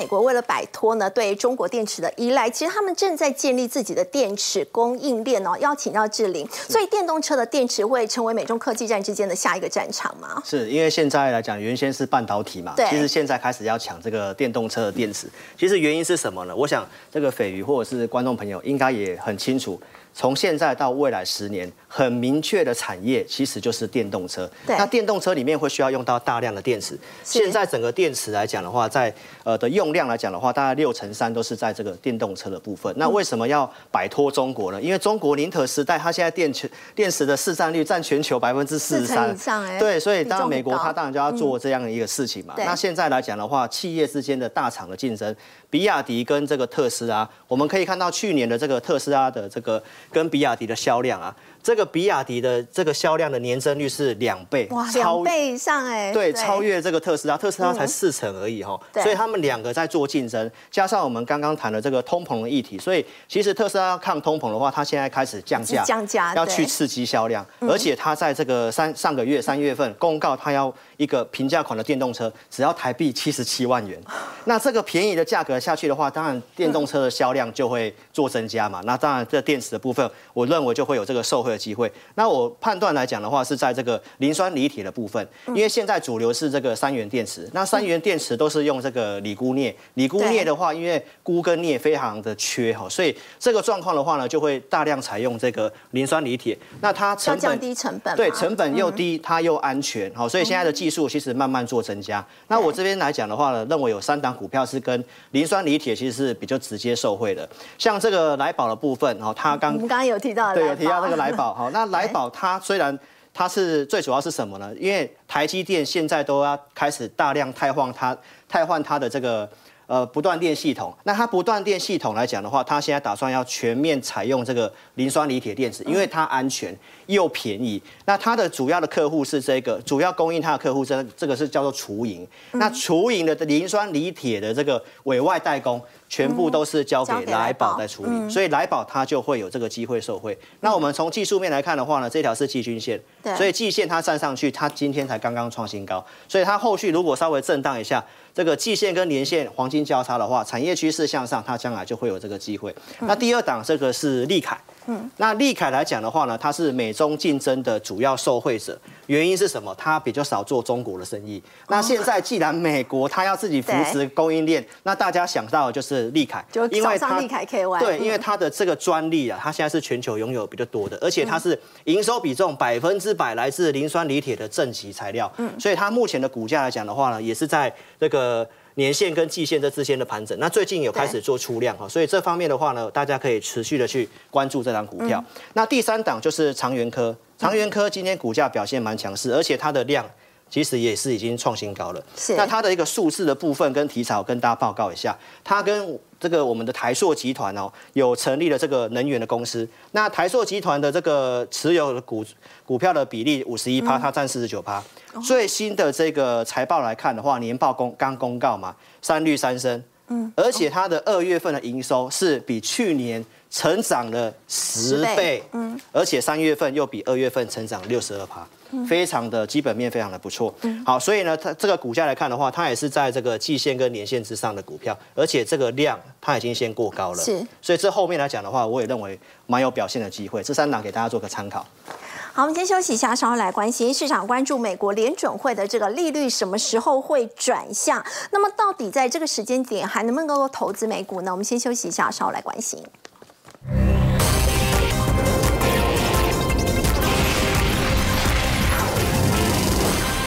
美国为了摆脱呢对中国电池的依赖，其实他们正在建立自己的电池供应链哦。要请教志玲，所以电动车的电池会成为美中科技战之间的下一个战场吗？是因为现在来讲，原先是半导体嘛，其实现在开始要抢这个电动车的电池。其实原因是什么呢？我想这个斐鱼或者是观众朋友应该也很清楚。 从现在到未来10年，很明确的产业其实就是电动车。那电动车里面会需要用到大量的电池。现在整个电池来讲的话，在的用量来讲的话，大概63%都是在这个电动车的部分。那为什么要摆脱中国呢？因为中国宁德时代，它现在电池的市占率占全球43%以上。对，所以当然美国它当然就要做这样的一个事情嘛。那现在来讲的话，企业之间的大厂的竞争，比亚迪跟这个特斯拉，我们可以看到去年的这个特斯拉的这个。 跟比亚迪的销量啊，这个比亚迪的这个销量的年增率是2倍，哇，2倍以上哎，对，超越这个特斯拉，特斯拉才4成而已哈，所以他们两个在做竞争，加上我们刚刚谈的这个通膨的议题，所以其实特斯拉要抗通膨的话，它现在开始降价，要去刺激销量，而且它在这个上个月3月份公告，它要一个平价款的电动车，只要台币77万元，那这个便宜的价格下去的话，当然电动车的销量就会做增加嘛，那当然这电池的部分。 我认为就会有这个受惠的机会。那我判断来讲的话，是在这个磷酸锂铁的部分，因为现在主流是这个3元电池。那3元电池都是用这个锂钴镍，锂钴镍的话，因为钴跟镍非常的缺哈，所以这个状况的话呢，就会大量采用这个磷酸锂铁。那它成本要降低成本，对，成本又低，它又安全，好，所以现在的技术其实慢慢做增加。那我这边来讲的话呢，认为有3档股票是跟磷酸锂铁其实是比较直接受惠的，像这个来宝的部分，哈，它刚刚有提到，对，有提到这个来宝。好，那来宝它虽然它是最主要是什么呢？因为台积电现在都要开始大量汰换它的这个不断电系统。那它不断电系统来讲的话，它现在打算要全面采用这个磷酸锂铁电池，因为它安全又便宜。那它的主要的客户是这个，主要供应它的客户这个是叫做除银。那除银的磷酸锂铁的这个委外代工。 全部都是交给来宝在处理，所以来宝它就会有这个机会受惠。那我们从技术面来看的话呢，这条是季均线，所以季线它站上去，它今天才刚刚创新高，所以它后续如果稍微震荡一下，这个季线跟年线黄金交叉的话，产业趋势向上，它将来就会有这个机会。那第二档这个是利凯，那利凯来讲的话呢，它是美中竞争的主要受惠者，原因是什么？它比较少做中国的生意。那现在既然美国它要自己扶持供应链，那大家想到的就是。 利凯，因为它对，因为它的这个专利啊，它现在是全球拥有比较多的，而且它是营收比重100%来自磷酸锂铁的正极材料，所以它目前的股价来讲的话呢，也是在这个年线跟季线这之间的盘整。那最近有开始做出量哈，所以这方面的话呢，大家可以持续的去关注这档股票。那第三档就是长源科，长源科今天股价表现蛮强势，而且它的量。 其实也是已经创新高了。是。那它的一个数字的部分跟题材，我跟大家报告一下。它跟这个我们的台塑集团哦，有成立了这个能源的公司。那台塑集团的这个持有的股票的比例51%，它占49%。最新的这个财报来看的话，年报刚公告嘛，3率3升。而且它的2月份的营收是比去年。 成长了10倍，而且3月份又比2月份成长62%，非常的基本面非常的不错。好，所以呢，它这个股价来看的话，它也是在这个季线跟年线之上的股票，而且这个量它已经先过高了，是。所以这后面来讲的话，我也认为蛮有表现的机会。这3档给大家做个参考。 好，我们先休息一下，稍后来关心市场关注美国联准会的这个利率什么时候会转向？那么到底在这个时间点还能不能够投资美股呢？我们先休息一下，稍后来关心。